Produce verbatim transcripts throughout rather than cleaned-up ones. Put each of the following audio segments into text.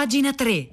Pagina tre.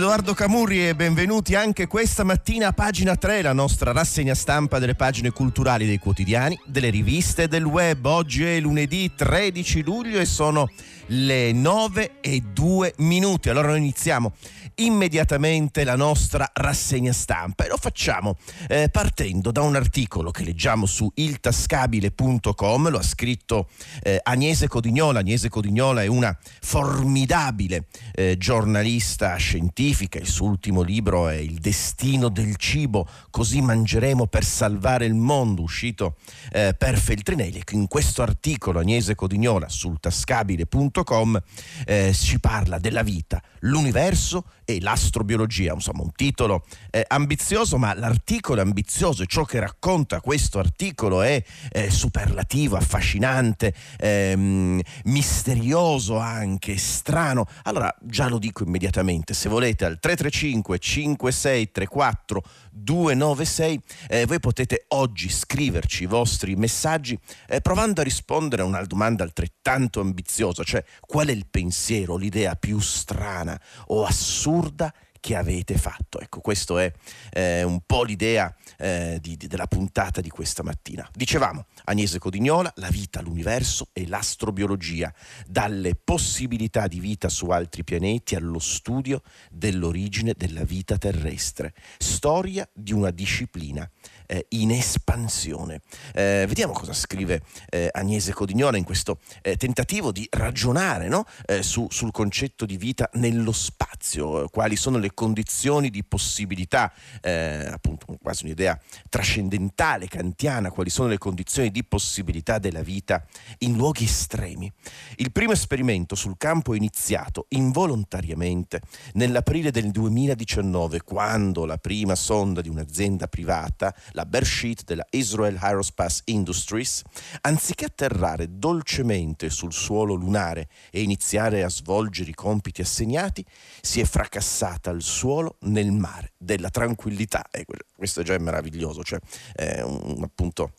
Edoardo Camurri e benvenuti anche questa mattina a Pagina tre, la nostra rassegna stampa delle pagine culturali dei quotidiani, delle riviste e del web. Oggi è lunedì tredici luglio e sono le nove e due minuti. Allora noi iniziamo immediatamente la nostra rassegna stampa e lo facciamo eh, partendo da un articolo che leggiamo su il tascabile punto com. Lo ha scritto eh, Agnese Codignola. Agnese Codignola è una formidabile eh, giornalista scientifica. Il suo ultimo libro è Il destino del cibo, così mangeremo per salvare il mondo, uscito eh, per Feltrinelli. In questo articolo Agnese Codignola sul tascabile punto com Eh, si parla della vita, l'universo e l'astrobiologia, insomma un titolo eh, ambizioso, ma l'articolo è ambizioso e ciò che racconta questo articolo è eh, superlativo, affascinante, ehm, misterioso, anche strano. Allora già lo dico immediatamente, se volete al tre tre cinque cinque sei tre quattro due nove sei eh, voi potete oggi scriverci i vostri messaggi eh, provando a rispondere a una domanda altrettanto ambiziosa, cioè qual è il pensiero, l'idea più strana o assurda che avete fatto. Ecco, questo è eh, un po' l'idea eh, di, di, della puntata di questa mattina. Dicevamo, Agnese Codignola, la vita, l'universo e l'astrobiologia, dalle possibilità di vita su altri pianeti allo studio dell'origine della vita terrestre, storia di una disciplina eh, in espansione. Eh, vediamo cosa scrive eh, Agnese Codignola in questo eh, tentativo di ragionare no? eh, su, sul concetto di vita nello spazio, quali sono le condizioni di possibilità, eh, appunto quasi un'idea trascendentale, kantiana, quali sono le condizioni di possibilità della vita in luoghi estremi. Il primo esperimento sul campo è iniziato involontariamente nell'aprile del duemiladiciannove, quando la prima sonda di un'azienda privata, la Beresheet della Israel Aerospace Industries, anziché atterrare dolcemente sul suolo lunare e iniziare a svolgere i compiti assegnati, si è fracassata al suolo nel mare della tranquillità. Eh, questo già è meraviglioso, cioè eh, un, appunto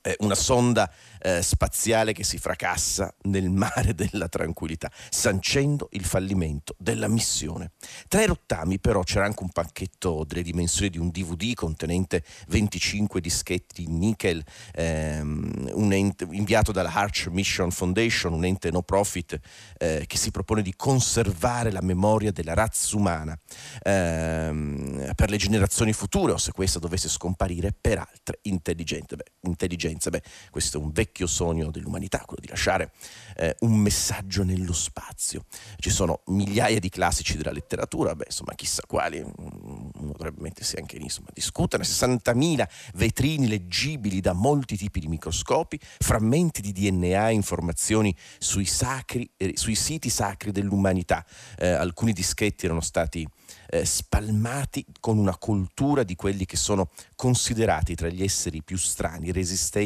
eh, una sonda eh, spaziale che si fracassa nel mare della tranquillità, sancendo il fallimento della missione. Tra i rottami però c'era anche un pacchetto delle dimensioni di un D V D contenente venticinque dischetti in nickel, ehm, un ente, inviato dalla Arch Mission Foundation, un ente no profit eh, che si propone di conservare la memoria della razza umana ehm, per le generazioni future, o se questa dovesse scomparire, per altre intelligente, beh, intelligenze. Beh, questo è un vecchio sogno dell'umanità, quello di lasciare eh, un messaggio nello spazio. Ci sono migliaia di classici della letteratura, beh, insomma chissà quali, uno potrebbe mettersi anche lì, insomma, discuterne. sessantamila vetrini leggibili da molti tipi di microscopi, frammenti di D N A, informazioni sui, sacri, eh, sui siti sacri dell'umanità. Eh, alcuni dischetti erano stati eh, spalmati con una coltura di quelli che sono considerati tra gli esseri più strani, resistenti,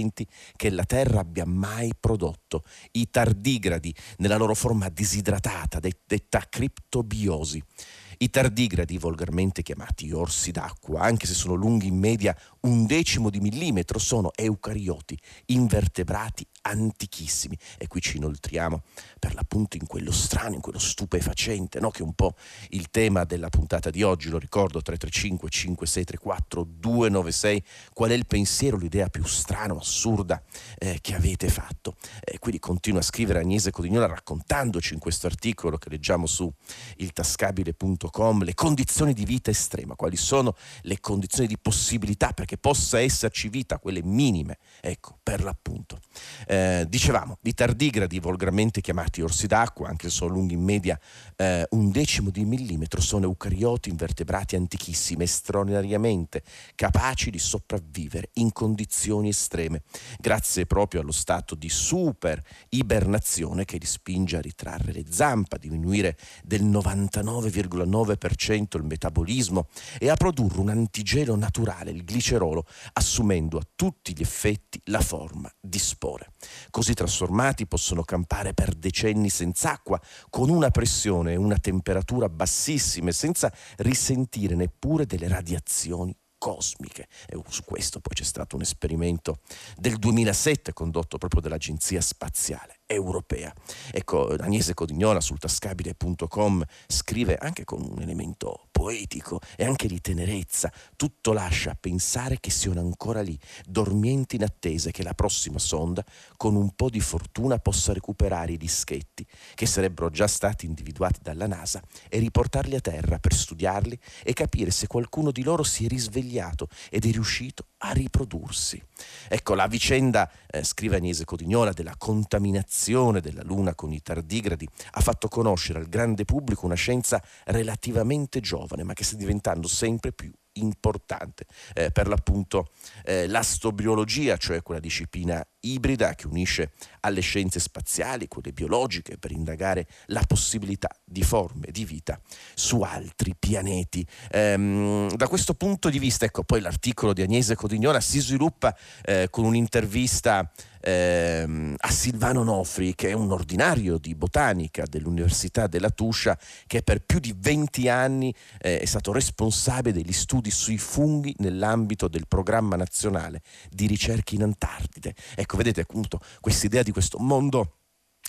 che la Terra abbia mai prodotto, i tardigradi nella loro forma disidratata, detta criptobiosi. I tardigradi, volgarmente chiamati orsi d'acqua, anche se sono lunghi in media un decimo di millimetro, sono eucarioti, invertebrati antichissimi. E qui ci inoltriamo per l'appunto in quello strano, in quello stupefacente, no? Che è un po' il tema della puntata di oggi. Lo ricordo, tre tre cinque cinque sei tre quattro due nove sei, qual è il pensiero, l'idea più strana o assurda eh, che avete fatto. Eh, quindi continua a scrivere Agnese Codignola raccontandoci in questo articolo che leggiamo su il tascabile punto com le condizioni di vita estrema, quali sono le condizioni di possibilità perché possa esserci vita, quelle minime, ecco, per l'appunto. Eh, dicevamo, i tardigradi, volgarmente chiamati orsi d'acqua, anche se sono lunghi in media eh, un decimo di millimetro, sono eucarioti, invertebrati antichissimi, straordinariamente capaci di sopravvivere in condizioni estreme, grazie proprio allo stato di super ibernazione che li spinge a ritrarre le zampe, a diminuire del novantanove virgola nove novantanove per cento il metabolismo e a produrre un antigeno naturale, il glicerolo, assumendo a tutti gli effetti la forma di spore. Così trasformati possono campare per decenni senza acqua, con una pressione e una temperatura bassissime, senza risentire neppure delle radiazioni cosmiche. E su questo poi c'è stato un esperimento del duemilasette condotto proprio dall'Agenzia Spaziale Europea. Ecco, Agnese Codignola sul tascabile punto com scrive anche con un elemento poetico e anche di tenerezza: tutto lascia pensare che siano ancora lì, dormienti in attesa che la prossima sonda con un po' di fortuna possa recuperare i dischetti che sarebbero già stati individuati dalla NASA e riportarli a terra per studiarli e capire se qualcuno di loro si è risvegliato ed è riuscito a riprodursi. Ecco, la vicenda, eh, scrive Agnese Codignola, della contaminazione della Luna con i tardigradi ha fatto conoscere al grande pubblico una scienza relativamente giovane ma che sta diventando sempre più importante, eh, per l'appunto eh, l'astrobiologia, cioè quella disciplina ibrida che unisce alle scienze spaziali quelle biologiche per indagare la possibilità di forme di vita su altri pianeti. Ehm, da questo punto di vista, ecco, poi l'articolo di Agnese Codignola si sviluppa eh, con un'intervista eh, a Silvano Onofri, che è un ordinario di botanica dell'Università della Tuscia, che per più di venti anni eh, è stato responsabile degli studi sui funghi nell'ambito del programma nazionale di ricerche in Antartide. Ecco, vedete appunto quest'idea di questo mondo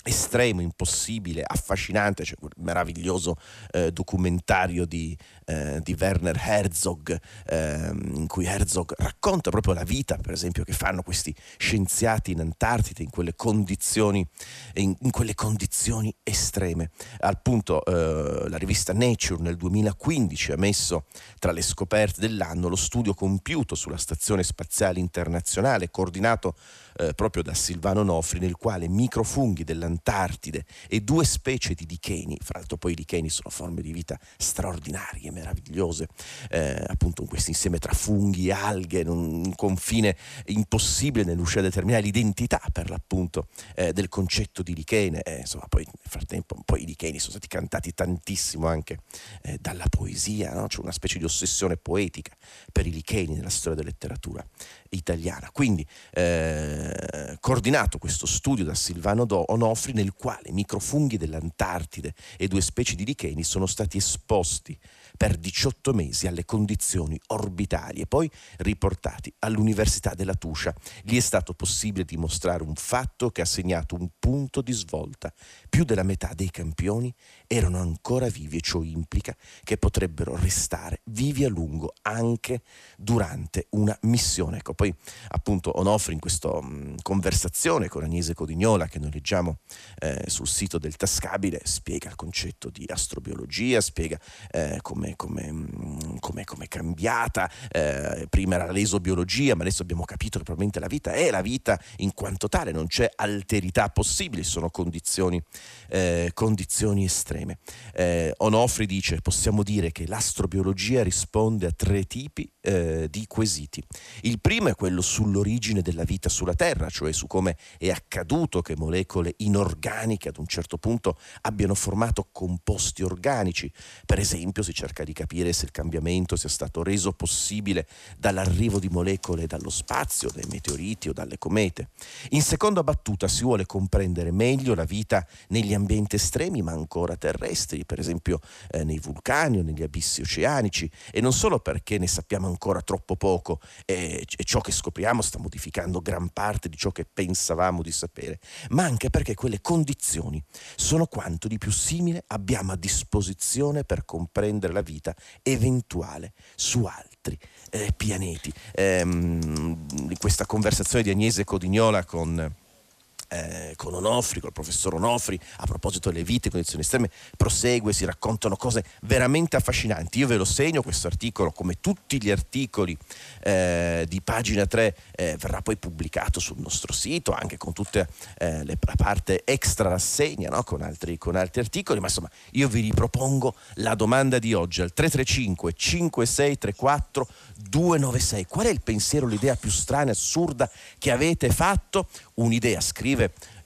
estremo, impossibile, affascinante. C'è quel meraviglioso eh, documentario di, eh, di Werner Herzog, eh, in cui Herzog racconta proprio la vita, per esempio, che fanno questi scienziati in Antartide, in quelle condizioni, in, in quelle condizioni estreme. Al punto eh, la rivista Nature nel duemilaquindici ha messo tra le scoperte dell'anno lo studio compiuto sulla Stazione Spaziale Internazionale, coordinato eh, proprio da Silvano Onofri, nel quale microfunghi dell'Antartide Antartide e due specie di licheni, fra l'altro poi i licheni sono forme di vita straordinarie, meravigliose, eh, appunto in questo insieme tra funghi e alghe, in un confine impossibile nel riuscire a determinare l'identità per l'appunto eh, del concetto di lichene. Eh, insomma, poi nel frattempo poi i licheni sono stati cantati tantissimo anche eh, dalla poesia, no? C'è una specie di ossessione poetica per i licheni nella storia della letteratura italiana. Quindi eh, coordinato questo studio da Silvano Onofri, nel quale microfunghi dell'Antartide e due specie di licheni sono stati esposti per diciotto mesi alle condizioni orbitali e poi riportati all'Università della Tuscia. Lì è stato possibile dimostrare un fatto che ha segnato un punto di svolta: più della metà dei campioni erano ancora vivi, e ciò implica che potrebbero restare vivi a lungo anche durante una missione. Ecco, poi appunto Onofri in questa mh, conversazione con Agnese Codignola, che noi leggiamo Eh, sul sito del Tascabile, spiega il concetto di astrobiologia, spiega eh, come è cambiata. Eh, prima era l'esobiologia, ma adesso abbiamo capito che probabilmente la vita è la vita in quanto tale, non c'è alterità possibile, sono condizioni, eh, condizioni estreme. Eh, Onofri dice: possiamo dire che l'astrobiologia risponde a tre tipi eh, di quesiti. Il primo è quello sull'origine della vita sulla Terra, cioè su come è accaduto che molecole inorganiche ad un certo punto abbiano formato composti organici. Per esempio, si cerca di capire se il cambiamento sia stato reso possibile dall'arrivo di molecole dallo spazio, dai meteoriti o dalle comete. In seconda battuta si vuole comprendere meglio la vita negli ambienti estremi ma ancora terrestri, per esempio eh, nei vulcani o negli abissi oceanici, e non solo perché ne sappiamo ancora troppo poco e, e ciò che scopriamo sta modificando gran parte di ciò che pensavamo di sapere, ma anche perché quelle condizioni sono quanto di più simile abbiamo a disposizione per comprendere la vita eventuale su altri eh, pianeti. Ehm, questa conversazione di Agnese Codignola con Eh, con Onofri, col professor Onofri, a proposito delle vite in condizioni estreme prosegue, si raccontano cose veramente affascinanti. Io ve lo segno questo articolo, come tutti gli articoli eh, di Pagina tre, eh, verrà poi pubblicato sul nostro sito anche con tutta eh, le, la parte extra rassegna, no? con, altri, con altri articoli, ma insomma io vi ripropongo la domanda di oggi al tre tre cinque cinque sei tre quattro due nove sei: qual è il pensiero, l'idea più strana e assurda che avete fatto? Un'idea, scrive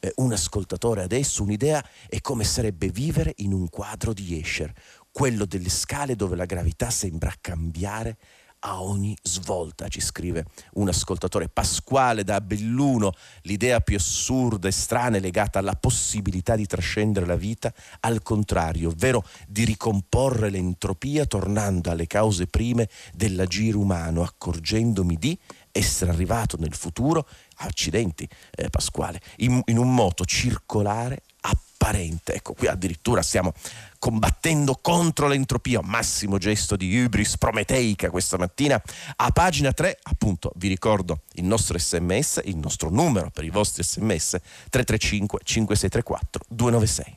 eh, un ascoltatore adesso un'idea è come sarebbe vivere in un quadro di Escher, quello delle scale dove la gravità sembra cambiare a ogni svolta, ci scrive un ascoltatore. Pasquale da Belluno: l'idea più assurda e strana è legata alla possibilità di trascendere la vita al contrario, ovvero di ricomporre l'entropia tornando alle cause prime dell'agire umano, accorgendomi di essere arrivato nel futuro, accidenti eh, Pasquale, in, in un moto circolare apparente. Ecco, qui addirittura stiamo combattendo contro l'entropia, massimo gesto di hybris prometeica questa mattina a pagina tre. Appunto, vi ricordo il nostro sms, il nostro numero per i vostri sms, tre tre cinque cinque sei tre quattro due nove sei.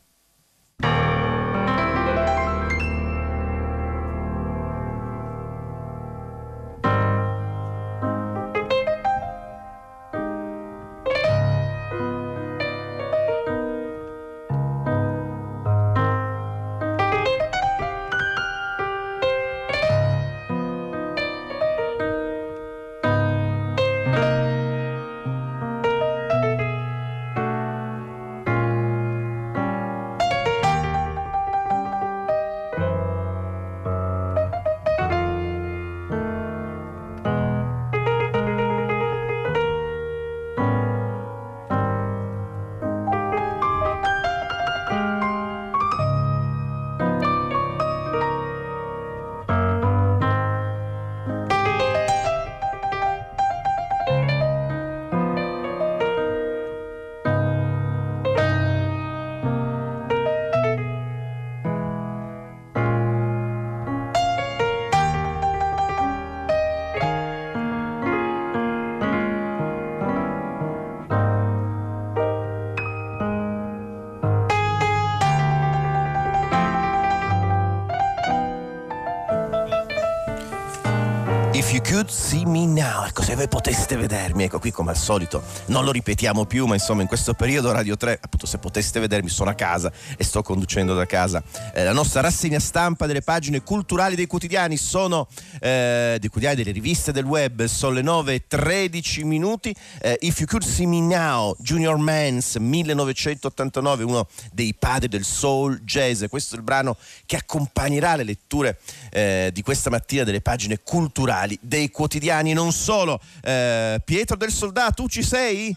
Could see me now. Ecco, se voi poteste vedermi, ecco qui come al solito non lo ripetiamo più, ma insomma in questo periodo Radio tre, appunto, se poteste vedermi, sono a casa e sto conducendo da casa eh, la nostra rassegna stampa delle pagine culturali dei quotidiani, sono eh, dei quotidiani, delle riviste del web. Sono le nove e tredici minuti. eh, If You Could See Me Now, Junior Mance, millenovecentottantanove, uno dei padri del soul jazz. Questo è il brano che accompagnerà le letture eh, di questa mattina delle pagine culturali dei quotidiani. Non solo, eh, Pietro del Soldà, tu ci sei?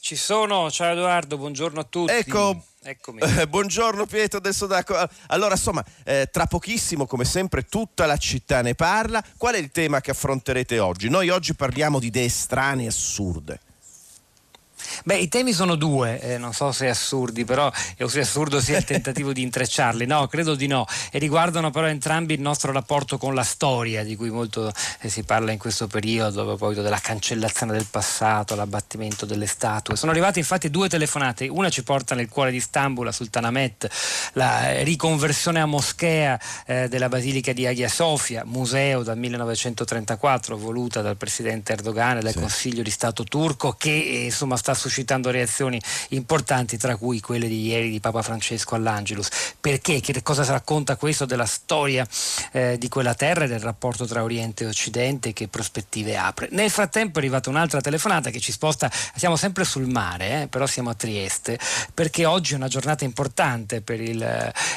Ci sono, ciao Edoardo, buongiorno a tutti. Ecco, eccomi. Eh, buongiorno Pietro del Soldà. Allora, insomma, eh, tra pochissimo, come sempre, tutta la città ne parla. Qual è il tema che affronterete oggi? Noi oggi parliamo di idee strane e assurde. Beh, i temi sono due, eh, non so se assurdi, però è così assurdo sia il tentativo di intrecciarli. No, credo di no. E riguardano però entrambi il nostro rapporto con la storia, di cui molto eh, si parla in questo periodo, proprio della cancellazione del passato, l'abbattimento delle statue. Sono arrivate infatti due telefonate, una ci porta nel cuore di Istanbul, a Sultanamet, la riconversione a moschea eh, della basilica di Hagia Sofia, museo dal millenovecentotrentaquattro, voluta dal presidente Erdogan e dal sì. Consiglio di Stato turco, che eh, insomma sta suscitando reazioni importanti, tra cui quelle di ieri di Papa Francesco all'Angelus. Perché? Che cosa racconta questo della storia eh, di quella terra e del rapporto tra Oriente e Occidente? Che prospettive apre? Nel frattempo è arrivata un'altra telefonata che ci sposta, siamo sempre sul mare, eh, però siamo a Trieste, perché oggi è una giornata importante per il,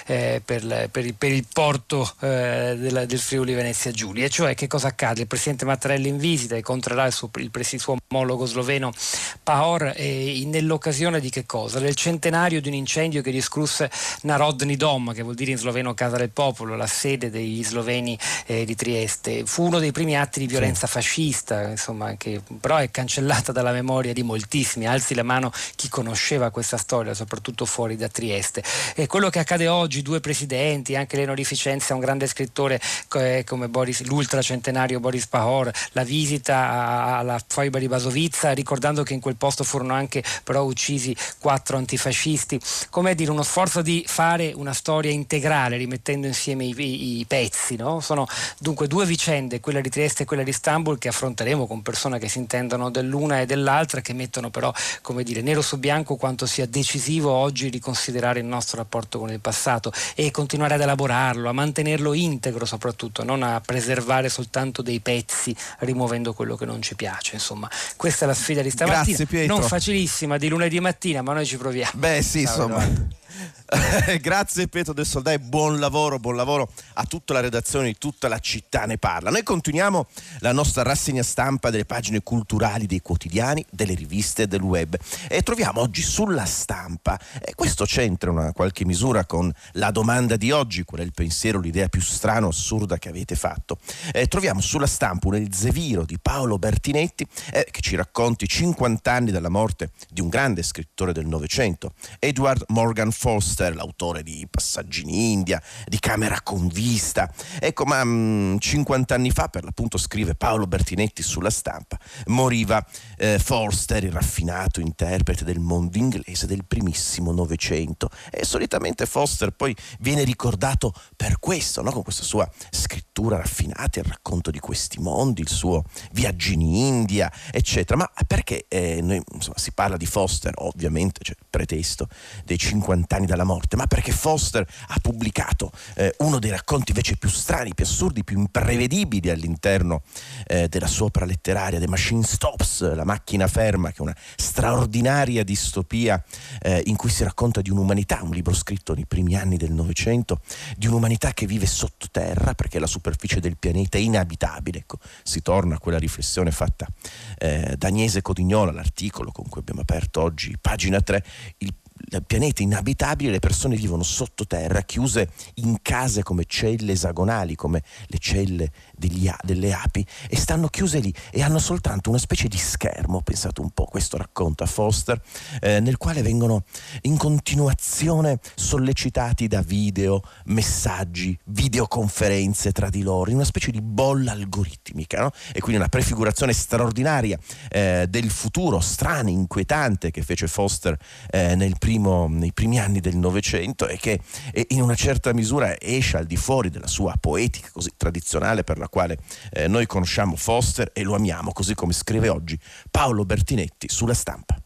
eh, per, per il, per il porto eh, del, del Friuli Venezia Giulia, e cioè che cosa accade? Il presidente Mattarella in visita e incontrerà il suo, il, il suo omologo sloveno Pahor, e nell'occasione di che cosa? Del centenario di un incendio che distrusse Narodni Dom, che vuol dire in sloveno Casa del Popolo, la sede degli sloveni eh, di Trieste. Fu uno dei primi atti di violenza sì. fascista, insomma, che però è cancellata dalla memoria di moltissimi. Alzi la mano chi conosceva questa storia, soprattutto fuori da Trieste. E quello che accade oggi, due presidenti, anche le onorificenze a un grande scrittore eh, come Boris, l'ultracentenario Boris Pahor, la visita alla foiba di Basovizza, ricordando che in quel posto furono anche però uccisi quattro antifascisti. Come dire, uno sforzo di fare una storia integrale, rimettendo insieme i, i, i pezzi, no? Sono dunque due vicende, quella di Trieste e quella di Istanbul, che affronteremo con persone che si intendono dell'una e dell'altra, che mettono però, come dire, nero su bianco quanto sia decisivo oggi riconsiderare il nostro rapporto con il passato e continuare ad elaborarlo, a mantenerlo integro soprattutto, non a preservare soltanto dei pezzi rimuovendo quello che non ci piace. Insomma, questa è la sfida di stamattina. Grazie Pietro. Non non facilissima di lunedì mattina, ma noi ci proviamo. Beh sì, insomma. Grazie Pietro del Soldà e buon lavoro, buon lavoro a tutta la redazione di Tutta la città ne parla. Noi continuiamo la nostra rassegna stampa delle pagine culturali dei quotidiani, delle riviste, del web, e troviamo oggi sulla stampa, e questo c'entra in una qualche misura con la domanda di oggi, qual è il pensiero, l'idea più strana o assurda che avete fatto, e troviamo sulla stampa un elzeviro di Paolo Bertinetti eh, che ci racconti cinquanta anni dalla morte di un grande scrittore del Novecento, Edward Morgan Forster, l'autore di Passaggi in India, di Camera con vista. Ecco, ma mh, cinquanta anni fa, per l'appunto, scrive Paolo Bertinetti sulla stampa, moriva eh, Forster, il raffinato interprete del mondo inglese del primissimo Novecento. E solitamente Forster poi viene ricordato per questo, no? Con questa sua scrittura raffinata, il racconto di questi mondi, il suo viaggio in India, eccetera. Ma perché eh, noi insomma, si parla di Forster, ovviamente c'è il pretesto dei cinquanta anni dalla morte, ma perché Forster ha pubblicato eh, uno dei racconti invece più strani, più assurdi, più imprevedibili all'interno eh, della sua opera letteraria, The Machine Stops, La macchina ferma, che è una straordinaria distopia eh, in cui si racconta di un'umanità, un libro scritto nei primi anni del Novecento, di un'umanità che vive sottoterra perché la superficie del pianeta è inabitabile. Ecco, si torna a quella riflessione fatta eh, da Agnese Codignola, l'articolo con cui abbiamo aperto oggi pagina tre, il il pianeta inabitabile, le persone vivono sottoterra, chiuse in case come celle esagonali, come le celle degli a- delle api, e stanno chiuse lì e hanno soltanto una specie di schermo, pensate un po', questo racconta Forster, eh, nel quale vengono in continuazione sollecitati da video, messaggi, videoconferenze tra di loro, in una specie di bolla algoritmica, no? E quindi una prefigurazione straordinaria eh, del futuro, strana, inquietante, che fece Forster eh, nel primo nei primi anni del Novecento, e che in una certa misura esce al di fuori della sua poetica così tradizionale, per la quale eh, noi conosciamo Forster e lo amiamo, così come scrive oggi Paolo Bertinetti sulla stampa.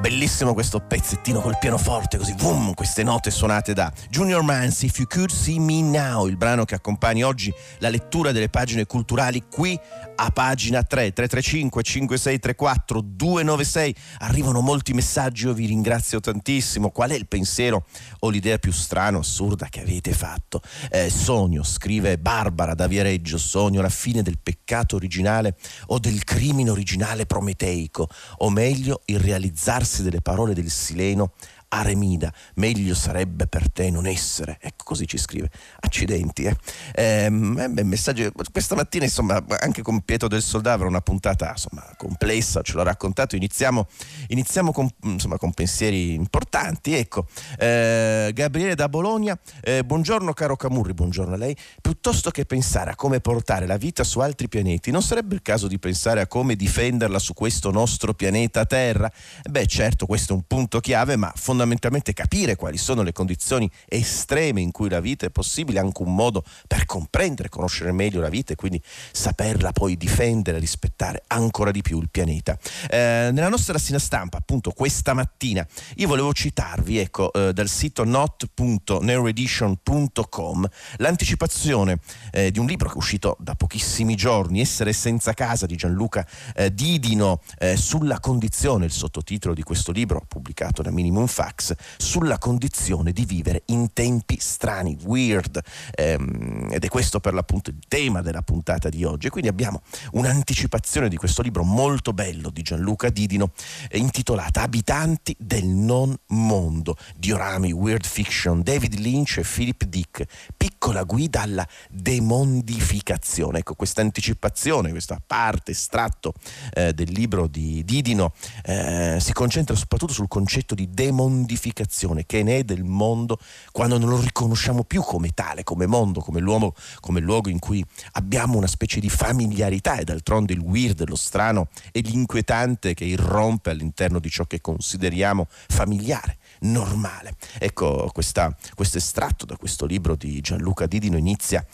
Bellissimo questo pezzettino col pianoforte, così boom, queste note suonate da Junior Mance, If You Could See Me Now, il brano che accompagna oggi la lettura delle pagine culturali qui a pagina tre. Tre tre cinque cinque sei tre quattro due nove sei, arrivano molti messaggi, io vi ringrazio tantissimo. Qual è il pensiero o l'idea più strana o assurda che avete fatto? Eh, sogno, scrive Barbara da Viareggio, sogno la fine del peccato originale o del crimine originale prometeico, o meglio il realizzarsi delle parole del Sileno Aremida, meglio sarebbe per te non essere, ecco, così ci scrive. Accidenti, eh? eh beh, messaggio questa mattina, insomma, anche con Pietro del Soldà avrà una puntata insomma complessa, ce l'ho raccontato, iniziamo, iniziamo con, insomma, con pensieri importanti, ecco. eh, Gabriele da Bologna, eh, buongiorno caro Camurri, buongiorno a lei, piuttosto che pensare a come portare la vita su altri pianeti, non sarebbe il caso di pensare a come difenderla su questo nostro pianeta Terra? Beh certo, questo è un punto chiave, ma fondamentalmente fondamentalmente capire quali sono le condizioni estreme in cui la vita è possibile, anche un modo per comprendere, conoscere meglio la vita e quindi saperla poi difendere, rispettare ancora di più il pianeta. Eh, nella nostra rassegna stampa, appunto questa mattina, io volevo citarvi, ecco, eh, dal sito not punto neuroedition punto com l'anticipazione eh, di un libro che è uscito da pochissimi giorni, Essere senza casa di Gianluca eh, Didino, eh, sulla condizione, il sottotitolo di questo libro pubblicato da Minimum Fax, fax sulla condizione di vivere in tempi strani, weird, ehm, ed è questo per l'appunto il tema della puntata di oggi. E quindi abbiamo un'anticipazione di questo libro molto bello di Gianluca Didino, intitolata Abitanti del non mondo, diorami, weird fiction, David Lynch e Philip Dick, piccola guida alla demondificazione. Ecco, questa anticipazione, questa parte, estratto eh, del libro di Didino eh, si concentra soprattutto sul concetto di demondificazione, che ne è del mondo quando non lo riconosciamo più come tale, come mondo, come l'uomo, come luogo in cui abbiamo una specie di familiarità, e d'altronde il weird, lo strano e l'inquietante che irrompe all'interno di ciò che consideriamo familiare, normale. Ecco, questa, questo estratto da questo libro di Gianluca Didino inizia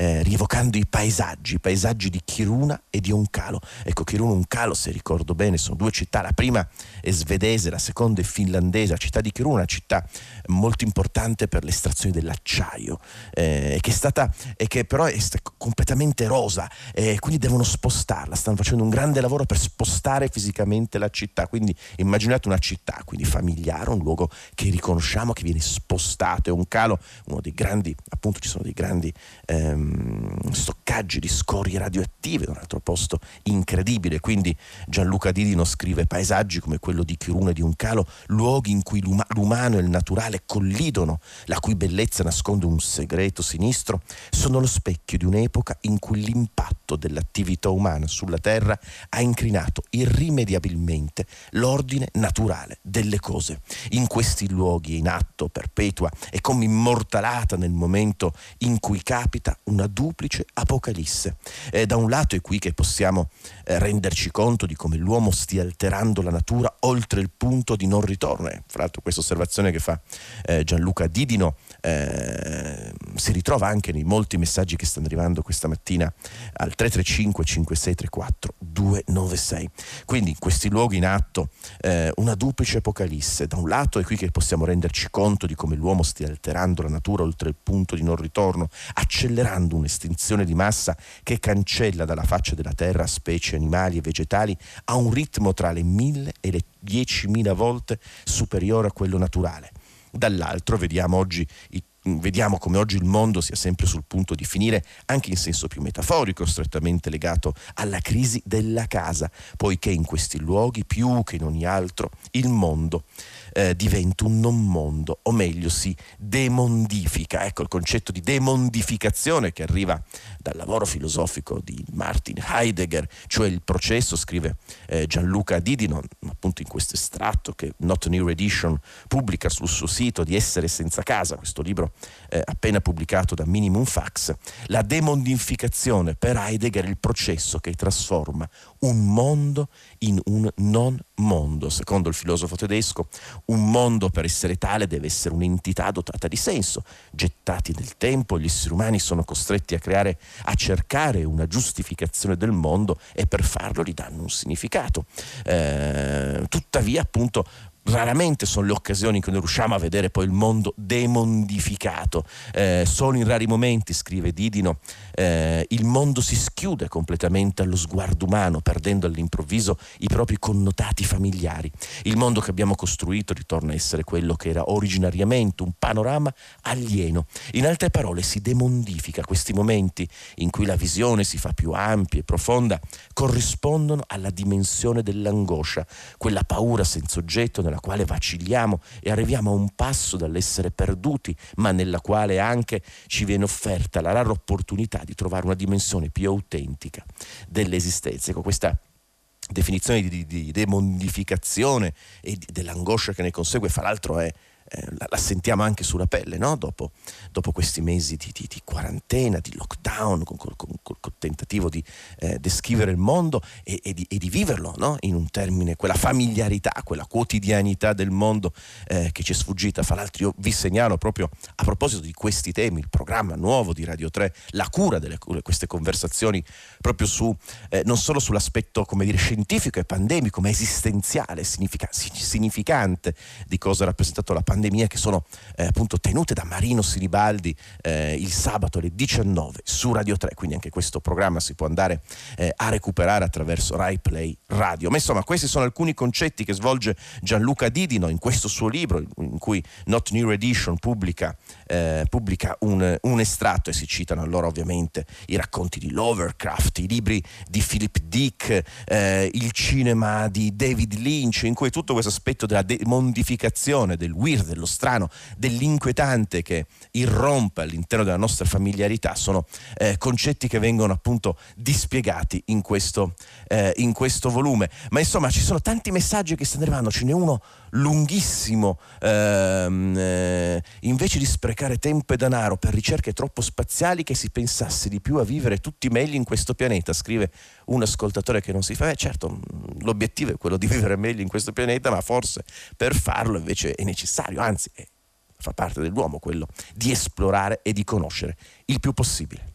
Eh, rievocando i paesaggi, i paesaggi di Kiruna e di Onkalo. Ecco, Kiruna e Onkalo, se ricordo bene, sono due città, la prima è svedese, la seconda è finlandese. La città di Kiruna è una città molto importante per l'estrazione dell'acciaio, eh, che è stata, e che però è completamente erosa, e eh, quindi devono spostarla, stanno facendo un grande lavoro per spostare fisicamente la città. Quindi immaginate una città, quindi familiare, un luogo che riconosciamo, che viene spostato. E Onkalo, uno dei grandi, appunto ci sono dei grandi ehm, stoccaggi di scorie radioattive, da un altro posto incredibile. Quindi Gianluca Didino scrive: paesaggi come quello di Kiruna e di Onkalo, luoghi in cui l'umano e il naturale collidono, la cui bellezza nasconde un segreto sinistro, sono lo specchio di un'epoca in cui l'impatto dell'attività umana sulla terra ha incrinato irrimediabilmente l'ordine naturale delle cose. In questi luoghi è in atto, perpetua e come immortalata nel momento in cui capita, un una duplice apocalisse. Eh, da un lato è qui che possiamo eh, renderci conto di come l'uomo stia alterando la natura oltre il punto di non ritorno. Eh, fra l'altro questa osservazione che fa eh, Gianluca Didino eh, si ritrova anche nei molti messaggi che stanno arrivando questa mattina al tre tre cinque cinque sei tre quattro due nove sei. Quindi in questi luoghi in atto eh, una duplice apocalisse. Da un lato è qui che possiamo renderci conto di come l'uomo stia alterando la natura oltre il punto di non ritorno, accelerando un'estinzione di massa che cancella dalla faccia della terra specie animali e vegetali a un ritmo tra le mille e le diecimila volte superiore a quello naturale. Dall'altro vediamo oggi i Vediamo come oggi il mondo sia sempre sul punto di finire, anche in senso più metaforico, strettamente legato alla crisi della casa, poiché in questi luoghi, più che in ogni altro, il mondo eh, diventa un non mondo, o meglio si demondifica. Ecco il concetto di demondificazione che arriva dal lavoro filosofico di Martin Heidegger, cioè il processo, scrive eh, Gianluca Didino, appunto in questo estratto che Not New Edition pubblica sul suo sito, di Essere senza casa, questo libro Eh, appena pubblicato da Minimum Fax. La demondificazione per Heidegger è il processo che trasforma un mondo in un non mondo. Secondo il filosofo tedesco, un mondo per essere tale deve essere un'entità dotata di senso. Gettati nel tempo, gli esseri umani sono costretti a creare, a cercare una giustificazione del mondo, e per farlo gli danno un significato. Eh, tuttavia, appunto, raramente sono le occasioni in cui noi riusciamo a vedere poi il mondo demondificato. Eh, solo in rari momenti, scrive Didino, eh, il mondo si schiude completamente allo sguardo umano, perdendo all'improvviso i propri connotati familiari. Il mondo che abbiamo costruito ritorna a essere quello che era originariamente, un panorama alieno. In altre parole, si demondifica. Questi momenti in cui la visione si fa più ampia e profonda corrispondono alla dimensione dell'angoscia, quella paura senza oggetto nella quale vacilliamo e arriviamo a un passo dall'essere perduti, ma nella quale anche ci viene offerta la rara opportunità di trovare una dimensione più autentica dell'esistenza. Ecco, questa definizione di, di demondificazione e di, dell'angoscia che ne consegue, fra l'altro è Eh, la, la sentiamo anche sulla pelle, no? dopo, dopo questi mesi di, di, di quarantena, di lockdown, con col, col, col tentativo di eh, descrivere il mondo e, e, di, e di viverlo, no? In un termine, quella familiarità, quella quotidianità del mondo eh, che ci è sfuggita. Fra l'altro io vi segnalo, proprio a proposito di questi temi, il programma nuovo di Radio tre, la cura delle queste conversazioni proprio su eh, non solo sull'aspetto, come dire, scientifico e pandemico, ma esistenziale, significa, significante di cosa ha rappresentato la pandemia pandemia, che sono eh, appunto tenute da Marino Sinibaldi eh, il sabato alle diciannove su Radio tre, quindi anche questo programma si può andare eh, a recuperare attraverso Rai Play Radio. Ma insomma, questi sono alcuni concetti che svolge Gianluca Didino in questo suo libro, in cui Not New Edition pubblica, eh, pubblica un, un estratto, e si citano allora ovviamente i racconti di Lovecraft, i libri di Philip Dick, eh, il cinema di David Lynch, in cui tutto questo aspetto della demondificazione, del weird, dello strano, dell'inquietante che irrompe all'interno della nostra familiarità sono eh, concetti che vengono appunto dispiegati in questo, eh, in questo volume. Ma insomma, ci sono tanti messaggi che stanno arrivando, ce n'è uno lunghissimo. Ehm, eh, invece di sprecare tempo e denaro per ricerche troppo spaziali, che si pensasse di più a vivere tutti meglio in questo pianeta, scrive un ascoltatore che non si fa. Eh, certo, l'obiettivo è quello di vivere meglio in questo pianeta, ma forse per farlo invece è necessario, anzi è, fa parte dell'uomo, quello di esplorare e di conoscere il più possibile.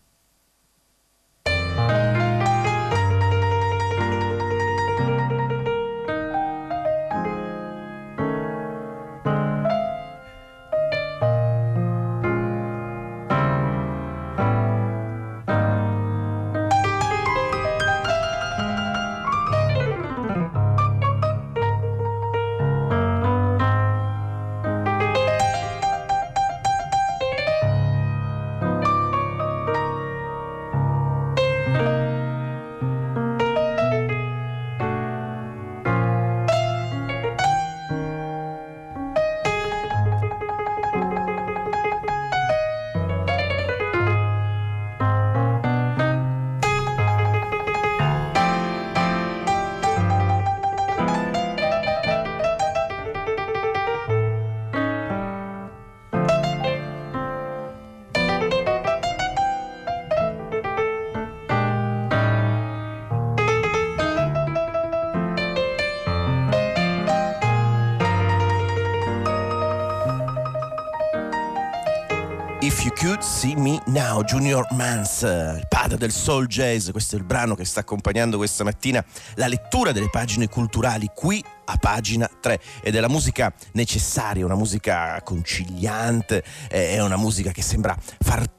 If You Could See Me Now, Junior Mance, il padre del soul jazz. Questo è il brano che sta accompagnando questa mattina la lettura delle pagine culturali qui a Pagina tre, ed è la musica necessaria, una musica conciliante, è una musica che sembra far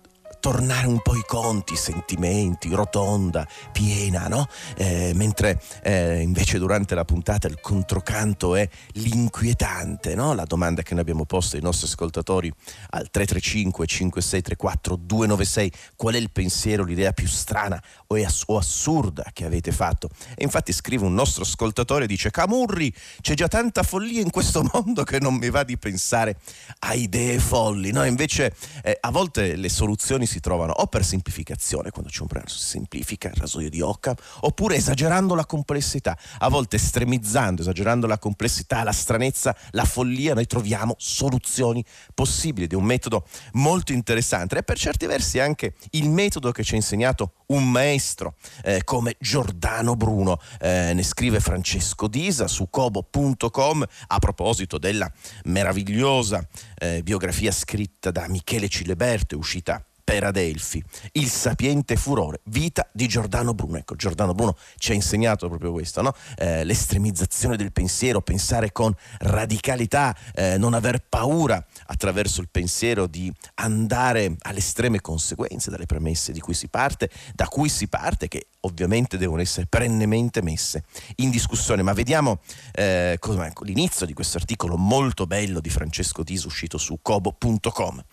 tornare un po' i conti, sentimenti, rotonda, piena, no? Eh, mentre eh, invece durante la puntata il controcanto è l'inquietante, no? La domanda che noi abbiamo posto ai nostri ascoltatori al tre tre cinque cinque sei tre quattro due nove sei: qual è il pensiero, l'idea più strana o, ass- o assurda che avete fatto? E infatti scrive un nostro ascoltatore, dice: Camurri, c'è già tanta follia in questo mondo che non mi va di pensare a idee folli, no? Invece eh, a volte le soluzioni si si trovano o per semplificazione, quando c'è un problema si semplifica, il rasoio di Occam, oppure esagerando la complessità. A volte estremizzando, esagerando la complessità, la stranezza, la follia, noi troviamo soluzioni possibili, ed è un metodo molto interessante, e per certi versi anche il metodo che ci ha insegnato un maestro eh, come Giordano Bruno. Eh, ne scrive Francesco Disa su cobo punto com a proposito della meravigliosa eh, biografia scritta da Michele Cileberto, uscita per Adelphi, Il sapiente furore, vita di Giordano Bruno. Ecco, Giordano Bruno ci ha insegnato proprio questo, no? Eh, l'estremizzazione del pensiero, pensare con radicalità, eh, non aver paura attraverso il pensiero di andare alle estreme conseguenze dalle premesse di cui si parte, da cui si parte, che ovviamente devono essere perennemente messe in discussione. Ma vediamo eh, l'inizio di questo articolo molto bello di Francesco Disa, uscito su cobo punto com.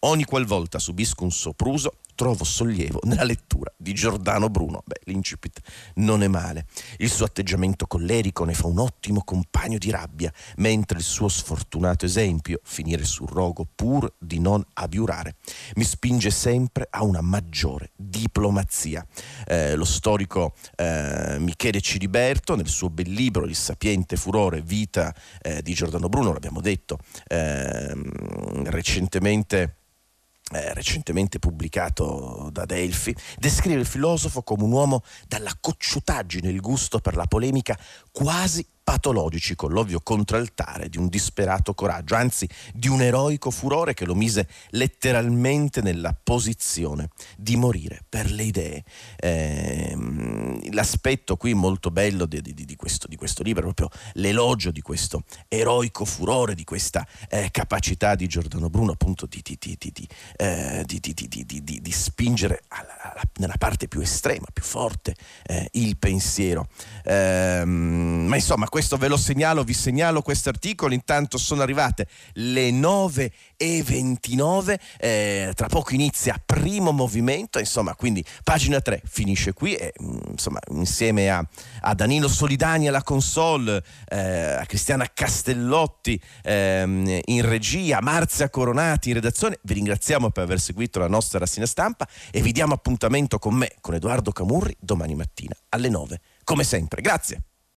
Ogni qualvolta subisco un sopruso, trovo sollievo nella lettura di Giordano Bruno. Beh, l'incipit non è male. Il suo atteggiamento collerico ne fa un ottimo compagno di rabbia, mentre il suo sfortunato esempio, finire sul rogo pur di non abiurare, mi spinge sempre a una maggiore diplomazia. Eh, lo storico eh, Michele Ciliberto, nel suo bel libro Il sapiente furore, vita eh, di Giordano Bruno, l'abbiamo detto, eh, recentemente Eh, recentemente pubblicato da Delphi, descrive il filosofo come un uomo dalla cocciutaggine, il gusto per la polemica quasi patologici con l'ovvio contraltare di un disperato coraggio, anzi di un eroico furore che lo mise letteralmente nella posizione di morire per le idee. Eh, l'aspetto qui molto bello di, di, di, questo, di questo libro è proprio l'elogio di questo eroico furore, di questa eh, capacità di Giordano Bruno appunto di, di, di, di, eh, di, di, di, di, di, di spingere alla, alla, nella parte più estrema, più forte eh, il pensiero. Eh, ma insomma, questo ve lo segnalo, vi segnalo questo articolo. Intanto sono arrivate le nove e ventinove, eh, tra poco inizia Primo Movimento, insomma, quindi Pagina tre finisce qui e insomma insieme a, a Danilo Solidani alla console, eh, a Cristiana Castellotti eh, in regia, Marzia Coronati in redazione, vi ringraziamo per aver seguito la nostra rassegna stampa e vi diamo appuntamento con me, con Edoardo Camurri, domani mattina alle nove come sempre. Grazie.